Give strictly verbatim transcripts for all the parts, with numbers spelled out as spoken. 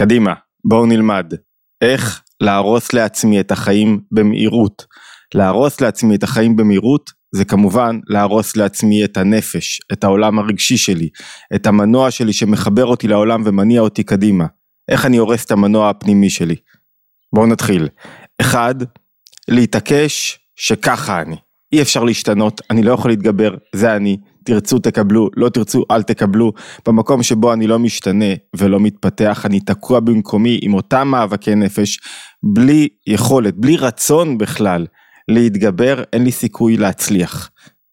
קדימה, בואו נלמד איך להרוס לעצמי את החיים במהירות. להרוס לעצמי את החיים במהירות זה כמובן להרוס לעצמי את הנפש, את העולם הרגשי שלי, את המנוע שלי שמחבר אותי לעולם ומניע אותי קדימה. איך אני הורס את המנוע הפנימי שלי? בואו נתחיל. אחד, להתעקש שככה אני. אי אפשר להשתנות, אני לא יכול להתגבר, זה אני, תרצו תקבלו, לא תרצו אל תקבלו. במקום שבו אני לא משתנה ולא מתפתח, אני תקוע במקומי עם אותם מאבקי נפש, בלי יכולת, בלי רצון בכלל להתגבר, אין לי סיכוי להצליח.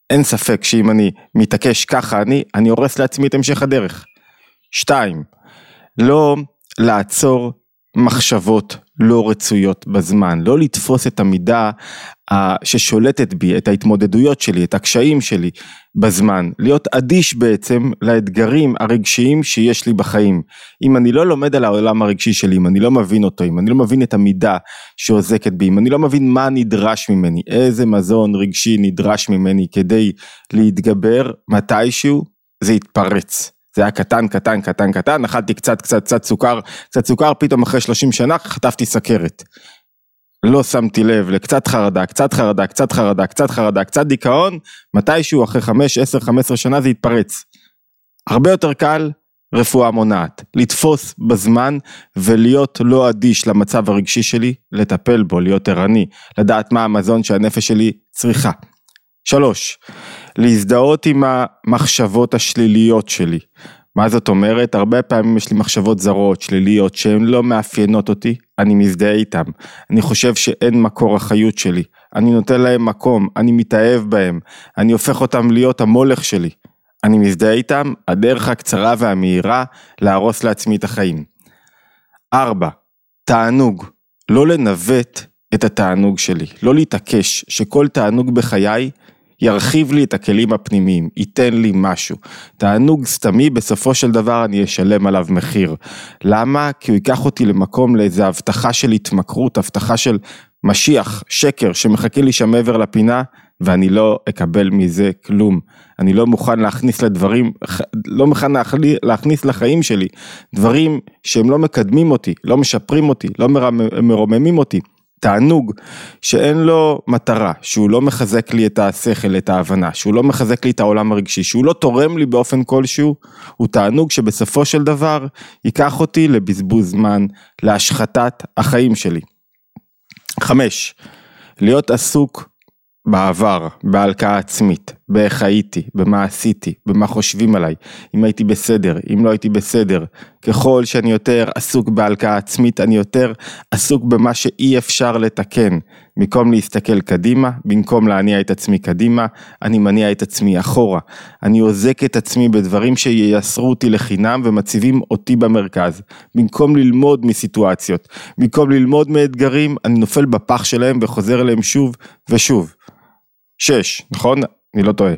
אין ספק שאם אני מתעקש ככה אני, אני הורס לעצמי את המשך הדרך. שתיים, לא לעצור מחשבות לא רצויות בזמן, לא לתפוס את המידה ששולטת בי, את ההתמודדויות שלי, את הקשיים שלי בזמן, להיות אדיש בעצם לאתגרים הרגשיים שיש לי בחיים. אם אני לא לומד על העולם הרגשי שלי, אם אני לא מבין אותו, אם אני לא מבין את המידה שעוזקת בי, אם אני לא מבין מה נדרש ממני, איזה מזון רגשי נדרש ממני כדי להתגבר, מתישהו זה יתפרץ. זה היה קטן, קטן, קטן, קטן, אכלתי קצת, קצת, קצת סוכר, קצת סוכר, פתאום אחרי שלושים שנה חטפתי סכרת. לא שמתי לב לקצת חרדה, קצת חרדה, קצת חרדה, קצת חרדה, קצת דיכאון, מתישהו אחרי חמש, עשר, חמש עשרה שנה זה יתפרץ. הרבה יותר קל רפואה מונעת, לתפוס בזמן ולהיות לא אדיש למצב הרגשי שלי, לטפל בו, להיות ערני, לדעת מה המזון שהנפש שלי צריכה. שלוש, להזדהות עם המחשבות השליליות שלי. מה זאת אומרת? הרבה פעמים יש לי מחשבות זרות, שליליות, שהן לא מאפיינות אותי, אני מזדהה איתן. אני חושב שאין מקור החיות שלי. אני נותן להם מקום, אני מתאהב בהם, אני הופך אותם להיות המולך שלי. אני מזדהה איתן, הדרך הקצרה והמהירה להרוס לעצמי את החיים. ארבע, תענוג, לא לנווט את התענוג שלי, לא להתעקש שכל תענוג בחיי ירחיב לי את הכלים הפנימיים, ייתן לי משהו. תענוג סתמי, בסופו של דבר אני אשלם עליו מחיר. למה? כי הוא ייקח אותי למקום, לאיזו הבטחה של התמכרות, הבטחה של משיח, שקר, שמחכה לי שם עבר לפינה, ואני לא אקבל מזה כלום. אני לא מוכן להכניס לדברים, לא מוכן להכניס לחיים שלי, דברים שהם לא מקדמים אותי, לא משפרים אותי, לא מרוממים אותי. תענוג שאין לו מטרה, שהוא לא מחזק לי את השכל, את ההבנה, שהוא לא מחזק לי את העולם הרגשי, שהוא לא תורם לי באופן כלשהו, הוא תענוג שבסופו של דבר ייקח אותי לבזבוז זמן, להשחתת החיים שלי. חמש, להיות עסוק בעבר, בהלקאה עצמית, באיך הייתי, במה עשיתי, במה חושבים עליי, אם הייתי בסדר, אם לא הייתי בסדר. ככל שאני יותר עסוק בהלקאה עצמית, אני יותר עסוק במה שאי אפשר לתקן. במקום להסתכל קדימה, במקום להניע את עצמי קדימה, אני מניע את עצמי אחורה. אני עוזק את עצמי בדברים שייסרו אותי לחינם ומציבים אותי במרכז. במקום ללמוד מסיטואציות, במקום ללמוד מאתגרים, אני נופל בפח שלהם וחוזר אליהם שוב ושוב. שש, נכון? אני לא טועה.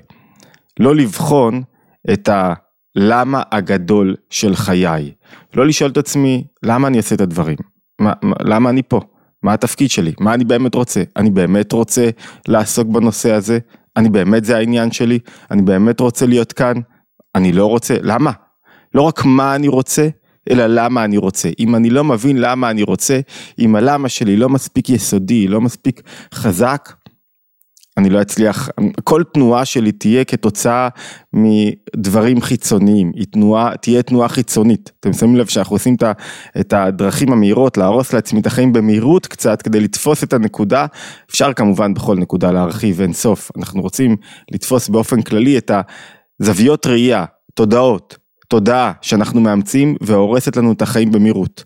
לא לבחון את הלמה הגדול של חיי. לא לשאול את עצמי, למה אני אעשה את הדברים? מה, מה, למה אני פה? מה התפקיד שלי? מה אני באמת רוצה? אני באמת רוצה לעסוק בנושא הזה? אני באמת זה העניין שלי? אני באמת רוצה להיות כאן? אני לא רוצה? למה? לא רק מה אני רוצה, אלא למה אני רוצה. אם אני לא מבין למה אני רוצה, אם הלמה שלי לא מספיק יסודי, לא מספיק חזק, אני לא אצליח, כל תנועה שלי תהיה כתוצאה מדברים חיצוניים, היא תנועה, תהיה תנועה חיצונית. אתם שמים לב שאנחנו עושים את הדרכים המהירות, להרוס לעצמי את החיים במהירות קצת, כדי לתפוס את הנקודה, אפשר כמובן בכל נקודה להרחיב אין סוף, אנחנו רוצים לתפוס באופן כללי את הזוויות ראייה, תודעות, תודעה שאנחנו מאמצים, והורסת לנו את החיים במהירות.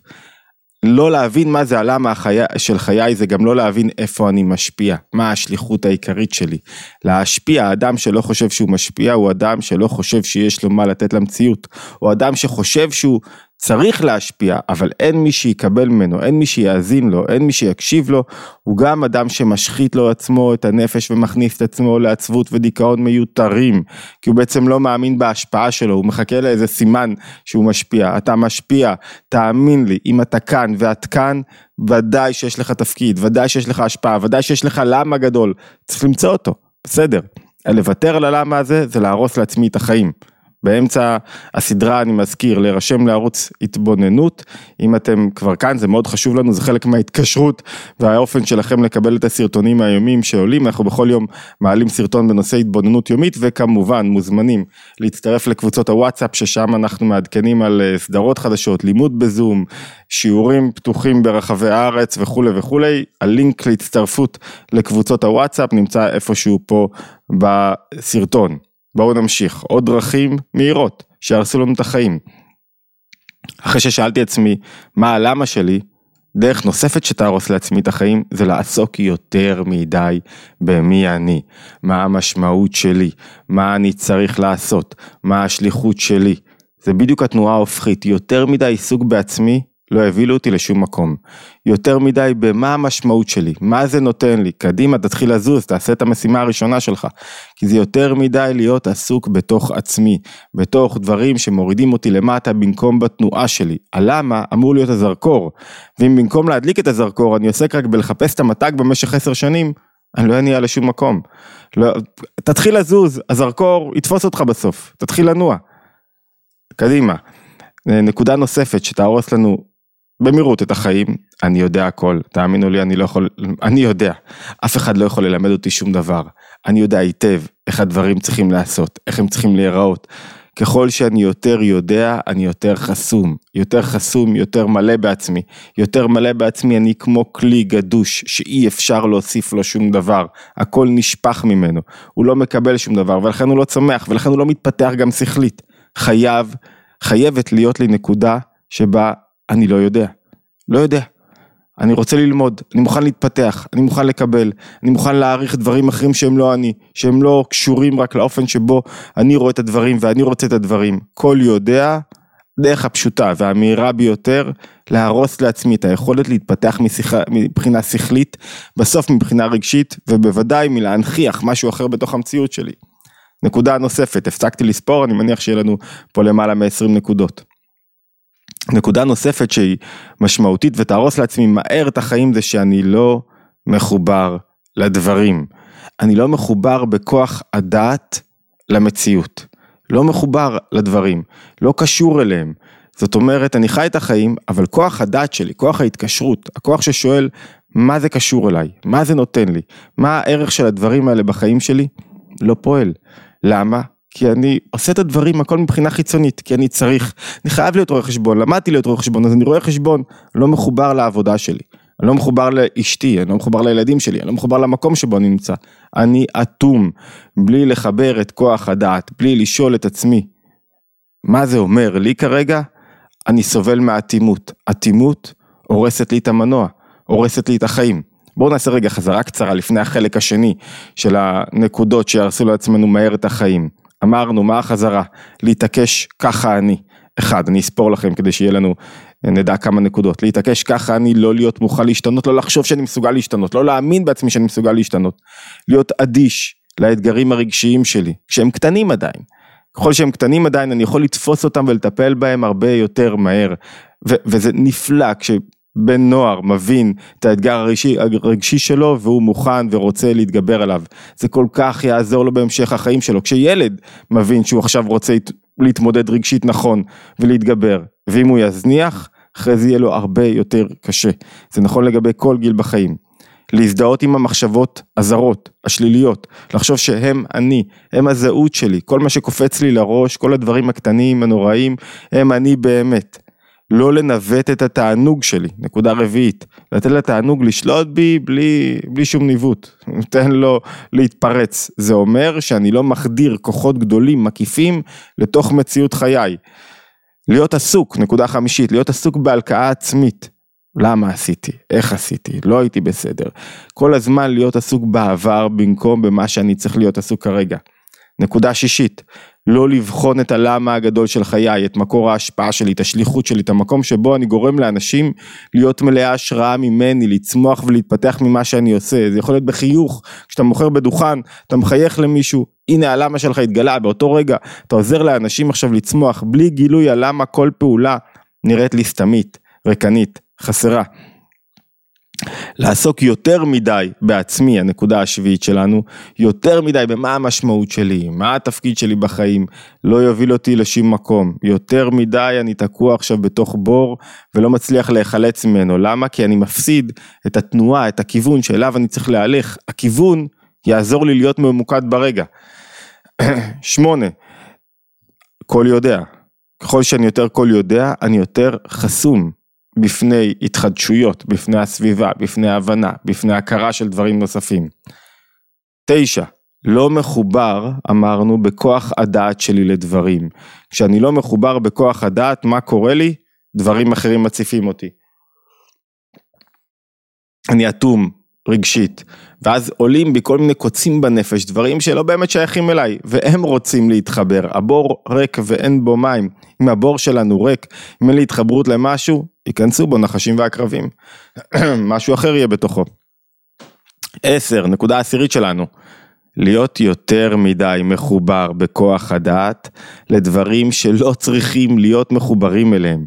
לא להבין מה זה הלמה של חיי, זה גם לא להבין איפה אני משפיע, מה השליחות העיקרית שלי. להשפיע, האדם שלא חושב שהוא משפיע, הוא אדם שלא חושב שיש לו מה לתת למציאות, הוא אדם שחושב שהוא צריך להשפיע, אבל אין מי שיקבל ממנו, אין מי שיאזין לו, אין מי שיקשיב לו, הוא גם אדם שמשחית לו עצמו את הנפש, ומכניס את עצמו לעצבות ודיכאון מיותרים, כי הוא בעצם לא מאמין בהשפעה שלו, הוא מחכה לאיזה סימן שהוא משפיע. אתה משפיע, תאמין לי, אם אתה כאן ואת כאן, ודאי שיש לך תפקיד, ודאי שיש לך השפעה, ודאי שיש לך למה גדול, צריך למצוא אותו, בסדר. לוותר על הלמה הזה, זה להרוס לעצמי את החיים. באמצע הסדרה, אני מזכיר, להירשם לערוץ התבוננות, אם אתם כבר כאן, זה מאוד חשוב לנו, זה חלק מההתקשרות, והאופן שלכם לקבל את הסרטונים היומיים שעולים, אנחנו בכל יום מעלים סרטון בנושא התבוננות יומית, וכמובן מוזמנים להצטרף לקבוצות הוואטסאפ, ששם אנחנו מעדכנים על סדרות חדשות, לימוד בזום, שיעורים פתוחים ברחבי הארץ וכו' וכו', הלינק להצטרפות לקבוצות הוואטסאפ נמצא איפשהו פה בסרטון. בואו נמשיך, עוד דרכים מהירות שהרסו לנו את החיים. אחרי ששאלתי עצמי מה הלמה שלי, דרך נוספת שתהרוס לעצמי את החיים, זה לעסוק יותר מדי במי אני, מה המשמעות שלי, מה אני צריך לעשות, מה השליחות שלי. זה בדיוק התנועה ההופכית, יותר מדי עיסוק בעצמי, לא הבילו אותי לשום מקום. יותר מדי במה המשמעות שלי, מה זה נותן לי, קדימה תתחיל לזוז, תעשה את המשימה הראשונה שלך, כי זה יותר מדי להיות עסוק בתוך עצמי, בתוך דברים שמורידים אותי למטה במקום בתנועה שלי. הלמה אמור להיות הזרקור, ואם במקום להדליק את הזרקור אני עוסק רק בלחפש את המתק במשך עשר שנים, אני לא אניע לשום מקום. לא, תתחיל לזוז, הזרקור יתפוס אותך בסוף, תתחיל לנוע, קדימה. נקודה נוספת שתהרוס לנו במהירות את החיים, אני יודע הכל, תאמינו לי, אני לא יכול, אני יודע, אף אחד לא יכול ללמד אותי שום דבר, אני יודע היטב איך הדברים צריכים לעשות, איך הם צריכים להיראות, ככל שאני יותר יודע, אני יותר חסום, יותר חסום, יותר מלא בעצמי, יותר מלא בעצמי, אני כמו כלי גדוש, שאי אפשר להוסיף לו שום דבר, הכל נשפך ממנו, הוא לא מקבל שום דבר, ולכן הוא לא צומח, ולכן הוא לא מתפתח גם שכלית, חייב, חייבת להיות לי נקודה שבה אני לא יודע, לא יודע, אני רוצה ללמוד, אני מוכן להתפתח, אני מוכן לקבל, אני מוכן להעריך דברים אחרים שהם לא אני, שהם לא קשורים רק לאופן שבו אני רואה את הדברים ואני רוצה את הדברים, כל יודע, דרך הפשוטה והמהירה ביותר, להרוס לעצמי את היכולת להתפתח משיחה, מבחינה שכלית, בסוף מבחינה רגשית ובוודאי מלהנחיח משהו אחר בתוך המציאות שלי. נקודה נוספת, הפסקתי לספור, אני מניח שיהיה לנו פה למעלה מ-עשרים נקודות. נקודה נוספת שהיא משמעותית ותהרוס לעצמי מהר את החיים, זה שאני לא מחובר לדברים. אני לא מחובר בכוח הדעת למציאות. לא מחובר לדברים, לא קשור אליהם. זאת אומרת, אני חי את החיים, אבל כוח הדעת שלי, כוח ההתקשרות, הכוח ששואל מה זה קשור אליי, מה זה נותן לי, מה הערך של הדברים האלה בחיים שלי, לא פועל. למה? כי אני עושה את הדברים, הכל מבחינה חיצונית, כי אני צריך, אני חייב להיות רואה חשבון, למדתי להיות רואה חשבון, אז אני רואה חשבון, לא מחובר לעבודה שלי, אני לא מחובר לאשתי, אני לא מחובר לילדים שלי, אני לא מחובר למקום שבו אני נמצא, אני אטום, בלי לחבר את כוח הדעת, בלי לשאול את עצמי, מה זה אומר לי כרגע? אני סובל מהאטימות, אטימות הורסת לי את המנוע, הורסת לי את החיים. בואו נעשה רגע חזרה קצרה לפני החלק השני של הנקודות שירסו לעצמנו מהר את החיים. אמרנו, מה החזרה? להתעקש ככה אני. אחד, אני אספור לכם כדי שיהיה לנו, נדע כמה נקודות. להתעקש ככה אני, לא להיות מוכן להשתנות, לא לחשוב שאני מסוגל להשתנות, לא להאמין בעצמי שאני מסוגל להשתנות. להיות אדיש לאתגרים הרגשיים שלי, כשהם קטנים עדיין. ככל שהם קטנים עדיין, אני יכול לתפוס אותם ולטפל בהם הרבה יותר מהר. ו- וזה נפלא, כש... בן נוער מבין את האתגר הרגשי, הרגשי שלו, והוא מוכן ורוצה להתגבר עליו. זה כל כך יעזור לו בהמשך החיים שלו. כשילד מבין שהוא עכשיו רוצה להתמודד רגשית נכון ולהתגבר, ואם הוא יזניח, אחרי זה יהיה לו הרבה יותר קשה. זה נכון לגבי כל גיל בחיים. להזדהות עם המחשבות הזרות, השליליות, לחשוב שהם אני, הם הזהות שלי, כל מה שקופץ לי לראש, כל הדברים הקטנים, הנוראים, הם אני באמת. לא לנווט את התענוג שלי, נקודה רביעית, לתת לתענוג לשלוט בי בלי, בלי שום ניווט, נותן לו להתפרץ, זה אומר שאני לא מחדיר כוחות גדולים מקיפים לתוך מציאות חיי, להיות עסוק, נקודה חמישית, להיות עסוק בהלקאה עצמית, למה עשיתי, איך עשיתי, לא הייתי בסדר, כל הזמן להיות עסוק בעבר במקום במה שאני צריך להיות עסוק כרגע, נקודה שישית, לא לבחון את הלמה הגדול של חיי, את מקור ההשפעה שלי, את השליחות שלי, את המקום שבו אני גורם לאנשים להיות מלאה השראה ממני, לצמוח ולהתפתח ממה שאני עושה, זה יכול להיות בחיוך, כשאתה מוכר בדוכן, אתה מחייך למישהו, הנה הלמה שלך התגלה, באותו רגע אתה עוזר לאנשים עכשיו לצמוח, בלי גילוי הלמה כל פעולה נראית לי סתמית, רקנית, חסרה. לעסוק יותר מדי בעצמי, הנקודה השביעית שלנו, יותר מדי במה המשמעות שלי, מה התפקיד שלי בחיים, לא יוביל אותי לשום מקום, יותר מדי אני תקוע עכשיו בתוך בור, ולא מצליח להיחלץ ממנו, למה? כי אני מפסיד את התנועה, את הכיוון שאליו אני צריך להלך, הכיוון יעזור לי להיות ממוקד ברגע. שמונה, כל יודע, ככל שאני יותר כל יודע, אני יותר חסום, בפני התחדשויות, בפני הסביבה, בפני ההבנה, בפני הכרה של דברים נוספים. תשע, לא מחובר, אמרנו, בכוח הדעת שלי לדברים. כשאני לא מחובר בכוח הדעת, מה קורה לי? דברים אחרים מציפים אותי. אני אטום, רגשית, ואז עולים בכל מיני קוצים בנפש, דברים שלא באמת שייכים אליי, והם רוצים להתחבר, הבור ריק ואין בו מים, אם הבור שלנו ריק, אם אין לי התחברות למשהו, ייכנסו בו נחשים והקרבים, משהו אחר יהיה בתוכו. עשר, נקודה עשירית שלנו, להיות יותר מדי מחובר בכוח הדעת, לדברים שלא צריכים להיות מחוברים אליהם,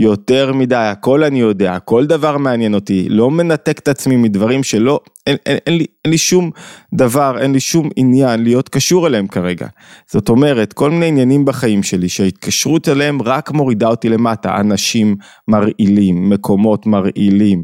יותר מדי, הכל אני יודע, הכל דבר מעניין אותי, לא מנתק את עצמי מדברים שלא, אין, אין, אין, לי, אין לי שום דבר, אין לי שום עניין להיות קשור אליהם כרגע, זאת אומרת, כל מיני עניינים בחיים שלי, שההתקשרות אליהם רק מורידה אותי למטה, אנשים מרעילים, מקומות מרעילים,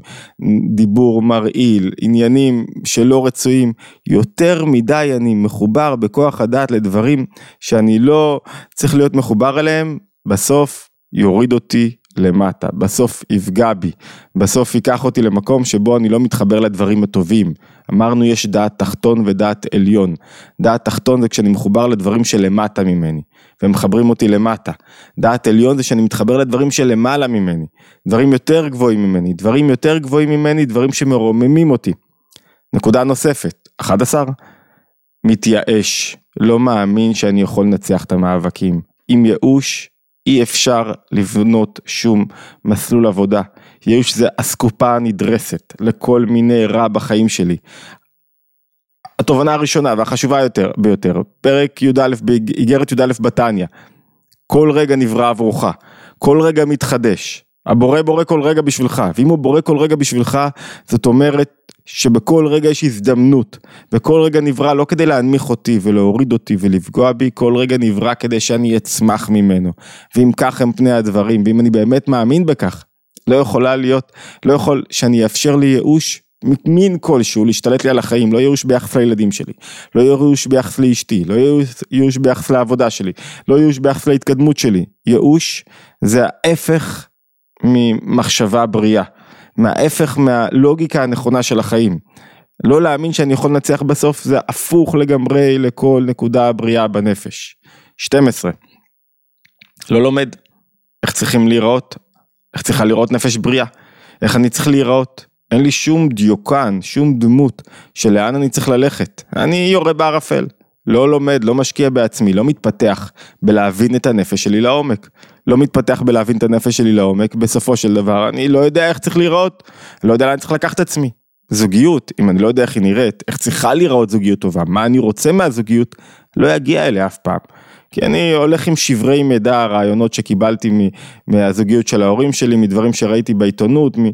דיבור מרעיל, עניינים שלא רצויים, יותר מדי אני מחובר בכוח הדעת לדברים, שאני לא צריך להיות מחובר אליהם, בסוף יוריד אותי, למטה, בסוף יפגע בי, בסוף ייקח אותי למקום שבו אני לא מתחבר לדברים הטובים, אמרנו יש דעת תחתון ודעת עליון, דעת תחתון זה כשאני מחובר לדברים שלמטה ממני, ומחברים אותי למטה, דעת עליון זה שאני מתחבר לדברים שלמעלה ממני, דברים יותר גבוהים ממני, דברים יותר גבוהים ממני, דברים שמרוממים אותי, נקודה נוספת, אחת עשרה, מתייאש, לא מאמין שאני יכול לנצח את המאבקים, עם ייאוש, אי אפשר לבנות שום מסלול עבודה, ייאוש זה אסקופה נדרסת לכל מיני רע בחיים שלי. התובנה הראשונה והחשובה יותר ביותר, פרק י' א' באיגרת י' א' בתניא, כל רגע נברא עבורך, כל רגע מתחדש, הבורא בורא כל רגע בשבילך, ואם הוא בורא כל רגע בשבילך, זאת אומרת, שבכל רגע יש הזדמנות, וכל רגע נברא לא כדי להנמיך אותי ולהוריד אותי ולפגוע בי, כל רגע נברא כדי שאני אצמח ממנו, ואם כך הם פני הדברים, ואם אני באמת מאמין בכך, לא יכולה להיות, לא יכול שאני אפשר לי ייאוש, מין כלשהו, להשתלט לי על החיים, לא ייאוש ביחס לילדים שלי, לא ייאוש ביחס לאשתי, לא ייאוש ביחס לעבודה שלי, לא ייאוש ביחס להתקדמות שלי, ייאוש זה ההפך ממחשבה בריאה, מההפך מהלוגיקה הנכונה של החיים, לא להאמין שאני יכול לנצח בסוף, זה הפוך לגמרי לכל נקודה בריאה בנפש. שתים עשרה, לא לומד, איך צריכים להיראות, איך צריכה להיראות נפש בריאה, איך אני צריך להיראות, אין לי שום דיוקן, שום דמות, שלאן אני צריך ללכת, אני יורה בערפל, לא לומד, לא משקיע בעצמי, לא מתפתח בלהבין את הנפש שלי לעומק, לא מתפתח בלהבין את הנפש שלי לעומק, בסופו של דבר אני לא יודע איך צריך לראות, לא יודע לאן צריך לקחת עצמי, זוגיות, אם אני לא יודע איך היא נראית, איך צריכה לראות זוגיות טובה, מה אני רוצה מהזוגיות, לא יגיע אליה אף פעם, כי אני הולך עם שברי מידע, רעיונות שקיבלתי מהזוגיות של ההורים שלי, מדברים שראיתי בעיתונות, מ...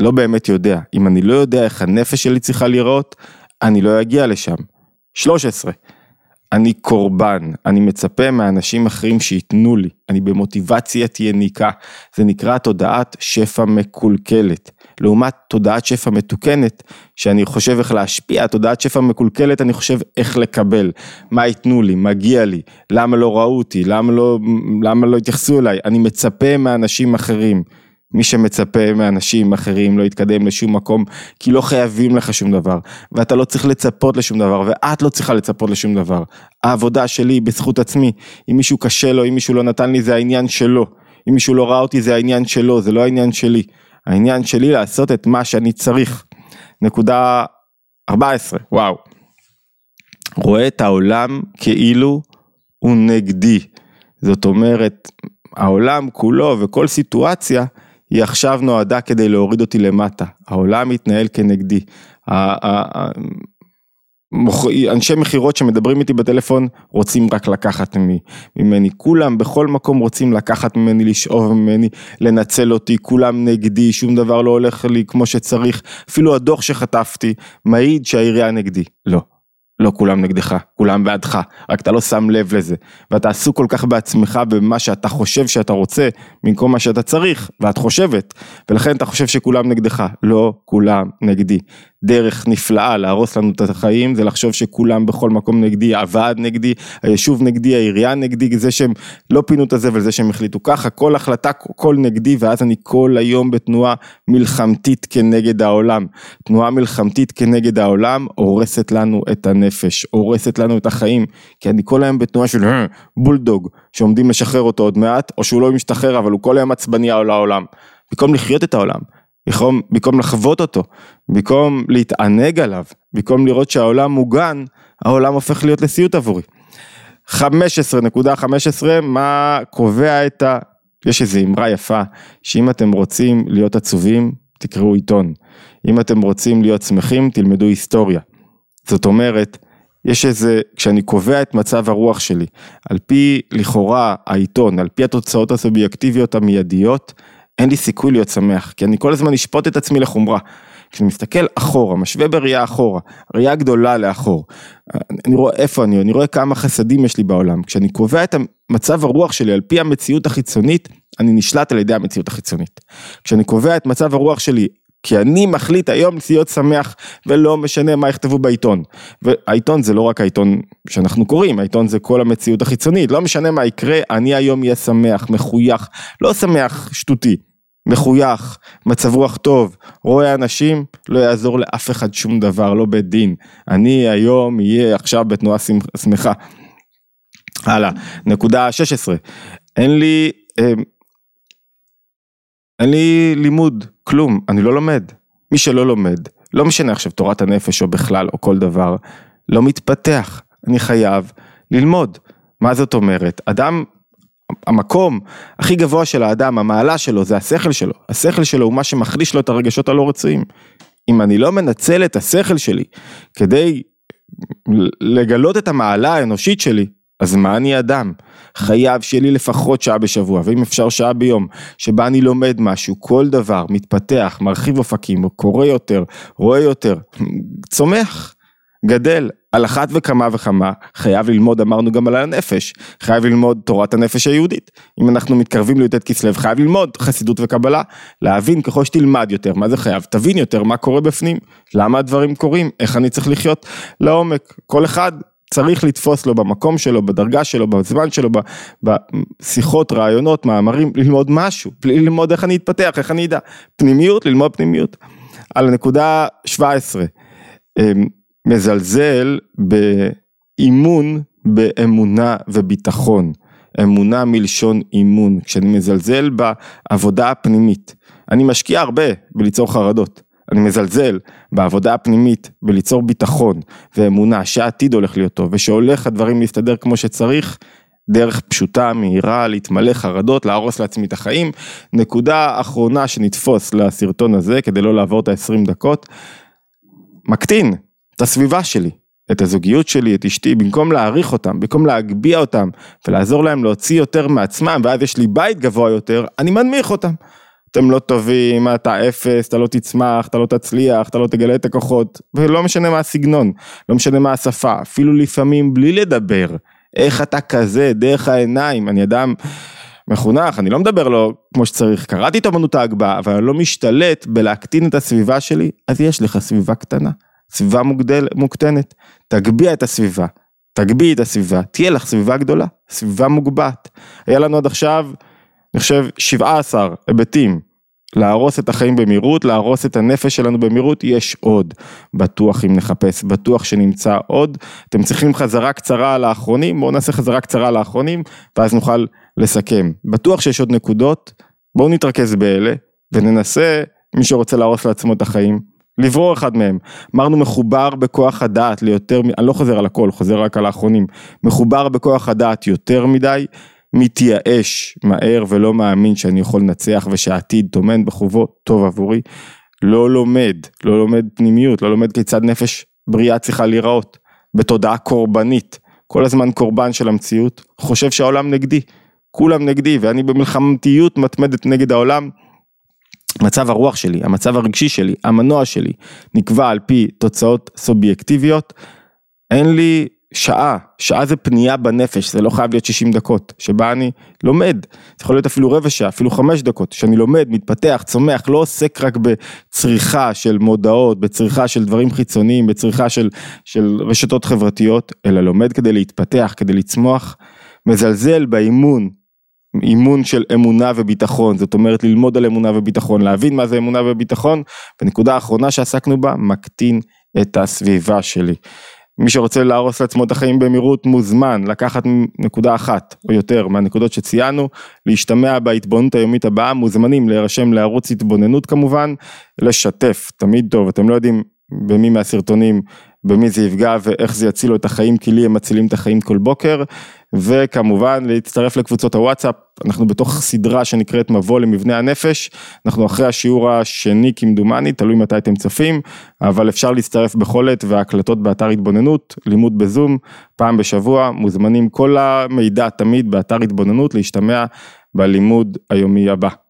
לא באמת יודע, אם אני לא יודע איך הנפש שלי צריכה לראות, אני לא יגיע לשם. שלוש עשרה, אני קורבן, אני מצפה מאנשים אחרים שיתנו לי, אני במוטיבציית יניקה, זה נקרא תודעת שפע מקולקלת, לעומת תודעת שפע מתוקנת, שאני חושב איך להשפיע, תודעת שפע מקולקלת, אני חושב איך לקבל, מה יתנו לי, מגיע לי, למה לא ראו אותי, למה לא, למה לא התייחסו אליי, אני מצפה מאנשים אחרים, מי שמצפה מאנשים אחרים לא יתקדם לשום מקום, כי לא חייבים לך שום דבר, ואתה לא צריך לצפות לשום דבר, ואת לא צריכה לצפות לשום דבר. העבודה שלי בזכות עצמי, אם מישהו קשה לו, אם מישהו לא נתן לי, זה העניין שלו. אם מישהו לא ראה אותי, זה העניין שלו, זה לא העניין שלי. העניין שלי לעשות את מה שאני צריך. נקודה ארבע עשרה, וואו. רואה את העולם כאילו הוא נגדי. זאת אומרת, העולם כולו וכל סיטואציה היא עכשיו נועדה כדי להוריד אותי למטה, העולם מתנהל כנגדי, אנשי מחירות שמדברים איתי בטלפון רוצים רק לקחת ממני, כולם בכל מקום רוצים לקחת ממני, לשאוב ממני, לנצל אותי, כולם נגדי, שום דבר לא הולך לי כמו שצריך, אפילו הדוח שחטפתי מעיד שהעירייה נגדי. לא, לא כולם נגדך, כולם בעדך, רק אתה לא שם לב לזה, ואתה עסוק כל כך בעצמך במה שאתה חושב שאתה רוצה, במקום מה שאתה צריך, ואת חושבת, ולכן אתה חושב שכולם נגדך, לא כולם נגדי. דרך נפלאה להרוס לנו את החיים, זה לחשוב שכולם בכל מקום נגדי, הוועד נגדי, היישוב נגדי, העירייה נגדי, זה שהם לא פינו את הזבל, זה שהם החליטו ככה, כל החלטה, כל נגדי, ואז אני כל היום בתנועה מלחמתית כנגד העולם. תנועה מלחמתית כנגד העולם, הורסת לנו את הנפש, הורסת לנו את החיים, כי אני כל היום בתנועה של בולדוג, שעומדים לשחרר אותו עוד מעט, או שהוא לא משתחרר, אבל הוא כל היום עצבני על העולם, במקום לחיות את העולם. במקום, במקום לחוות אותו, במקום להתענג עליו, במקום לראות שהעולם מוגן, העולם הופך להיות לסיוט עבורי. חמש עשרה נקודה חמש עשרה, מה קובע את ה... יש איזו אמרה יפה, שאם אתם רוצים להיות עצובים, תקראו עיתון. אם אתם רוצים להיות שמחים, תלמדו היסטוריה. זאת אומרת, יש איזה, כשאני קובע את מצב הרוח שלי, על פי לכאורה העיתון, על פי התוצאות הסובייקטיביות המיידיות, אין לי סיכוי להיות שמח, כי אני כל הזמן אשפוט את עצמי לחומרה, כשאני מסתכל אחורה, משווה בראייה אחורה, ראייה גדולה לאחור, אני רואה איפה אני, אני רואה כמה חסדים יש לי בעולם, כשאני קובע את מצב הרוח שלי על פי המציאות החיצונית, אני נשלט על ידי המציאות החיצונית, כשאני קובע את מצב הרוח שלי, כי אני מחליט היום להיות שמח, ולא משנה מה יכתבו בעיתון, והעיתון זה לא רק העיתון שאנחנו קוראים, העיתון זה כל המציאות החיצונית, לא משנה מה יקרה, אני היום יהיה שמח, מחוייך, לא שמח שטותי, מחוייך, מצב רוח טוב, רואה אנשים, לא יעזור לאף אחד שום דבר, לא בית דין, אני היום יהיה עכשיו בתנועה שמחה. הלאה, נקודה שש עשרה, אין לי... אין לי לימוד, כלום, אני לא לומד, מי שלא לומד, לא משנה עכשיו תורת הנפש או בכלל או כל דבר, לא מתפתח, אני חייב ללמוד, מה זאת אומרת, אדם, המקום הכי גבוה של האדם, המעלה שלו זה השכל שלו, השכל שלו הוא מה שמחליש לו את הרגשות הלא רצויים, אם אני לא מנצל את השכל שלי, כדי לגלות את המעלה האנושית שלי, אז מה אני אדם? חייב שלי לפחות שעה בשבוע, ואם אפשר שעה ביום, שבה אני לומד משהו, כל דבר מתפתח, מרחיב אופקים, קורא יותר, רואה יותר, צומח, גדל, על אחת וכמה וכמה, חייב ללמוד, אמרנו גם על הנפש, חייב ללמוד תורת הנפש היהודית, אם אנחנו מתקרבים ליוטת כסלב, חייב ללמוד חסידות וקבלה, להבין ככל שתלמד יותר, מה זה חייב? תבין יותר מה קורה בפנים, למה הדברים קורים, איך אני צריך לחיות לעומק, כל אחד צריך לתפוס לו במקום שלו, בדרגה שלו, בזמן שלו, בשיחות, רעיונות, מאמרים, ללמוד משהו, ללמוד איך אני אתפתח, איך אני ידע, פנימיות, ללמוד פנימיות. על הנקודה שבע עשרה, מזלזל באימון, באמונה וביטחון, אמונה מלשון אימון, כשאני מזלזל בעבודה הפנימית, אני משקיע הרבה בליצור חרדות, אני מזלזל בעבודה הפנימית, וליצור ביטחון ואמונה שהעתיד הולך להיות טוב, ושהולך הדברים להסתדר כמו שצריך, דרך פשוטה, מהירה, להתמלא חרדות, להרוס לעצמי את החיים. נקודה אחרונה שנתפוס לסרטון הזה, כדי לא לעבור את ה-עשרים דקות, מקטין את הסביבה שלי, את הזוגיות שלי, את אשתי, במקום להעריך אותם, במקום להגביע אותם, ולעזור להם להוציא יותר מעצמם, ואז יש לי בית גבוה יותר, אני מנמיך אותם. אתם לא טובים, אתה אפס, אתה לא תצמח, אתה לא תצליח, אתה לא תגלה את הכוחות, ולא משנה מה הסגנון, לא משנה מה השפה, אפילו לפעמים בלי לדבר, איך אתה כזה, דרך העיניים, אני אדם מחונך, אני לא מדבר לו כמו שצריך, קראתי את אמנות ההגבהה, אבל אני לא משתלט בלהקטין את הסביבה שלי, אז יש לך סביבה קטנה, סביבה מוגדל, מוקטנת, תגביע את הסביבה, תגביע את הסביבה, תהיה לך סביבה גדולה, סביבה מוגבעת, היה לנו עד עכשיו, אני חושב שבעה עשר היבטים, להרוס את החיים במהירות, להרוס את הנפש שלנו במהירות, יש עוד, בטוח אם נחפש, בטוח שנמצא עוד, אתם צריכים חזרה קצרה על האחרונים, בואו נעשה חזרה קצרה על האחרונים, ואז נוכל לסכם, בטוח שיש עוד נקודות, בואו נתרכז באלה, וננסה, מי שרוצה להרוס לעצמו את החיים, לברור אחד מהם, אמרנו מחובר בכוח הדעת, ליותר, אני לא חוזר על הכל, חוזר רק על האחרונים, מחובר בכוח הדעת יותר מדי, מתייאש מהר ולא מאמין שאני יכול לנצח ושהעתיד טומן בחובו טוב עבורי, לא לומד, לא לומד פנימיות, לא לומד כיצד נפש בריאה צריכה להיראות, בתודעה קורבנית, כל הזמן קורבן של המציאות, חושב שהעולם נגדי, כולם נגדי, ואני במלחמתיות מתמדת נגד העולם. מצב הרוח שלי, המצב הרגשי שלי, המנוע שלי, נקבע על פי תוצאות סובייקטיביות. אין לי שעה, שעה זה פנייה בנפש, זה לא חייב להיות שישים דקות, שבה אני לומד, זה יכול להיות אפילו רבע שעה, אפילו חמש דקות, שאני לומד, מתפתח, צומח, לא עוסק רק בצריכה של מודעות, בצריכה של דברים חיצוניים, בצריכה של, של רשתות חברתיות, אלא לומד כדי להתפתח, כדי לצמוח, מזלזל באימון, אימון של אמונה וביטחון, זאת אומרת ללמוד על אמונה וביטחון, להבין מה זה אמונה וביטחון, בנקודה האחרונה שעסקנו בה, מקטין את הסביבה שלי. מי שרוצה להרוס לעצמו את החיים במהירות מוזמן לקחת נקודה אחת או יותר מהנקודות שציינו, להשתמע בהתבוננות היומית הבאה, מוזמנים להירשם לערוץ התבוננות כמובן, לשתף, תמיד טוב, אתם לא יודעים במי מהסרטונים, במי זה יפגע ואיך זה יצילו את החיים, כי לי הם מצילים את החיים כל בוקר, וכמובן להצטרף לקבוצות הוואטסאפ, אנחנו בתוך סדרה שנקראת מבוא למבנה הנפש, אנחנו אחרי השיעור השני כמדומני, תלוי מתי אתם צופים, אבל אפשר להצטרף בכל עת, וההקלטות באתר התבוננות, לימוד בזום, פעם בשבוע, מוזמנים כל המידע תמיד באתר התבוננות, להשתמע בלימוד היומי הבא.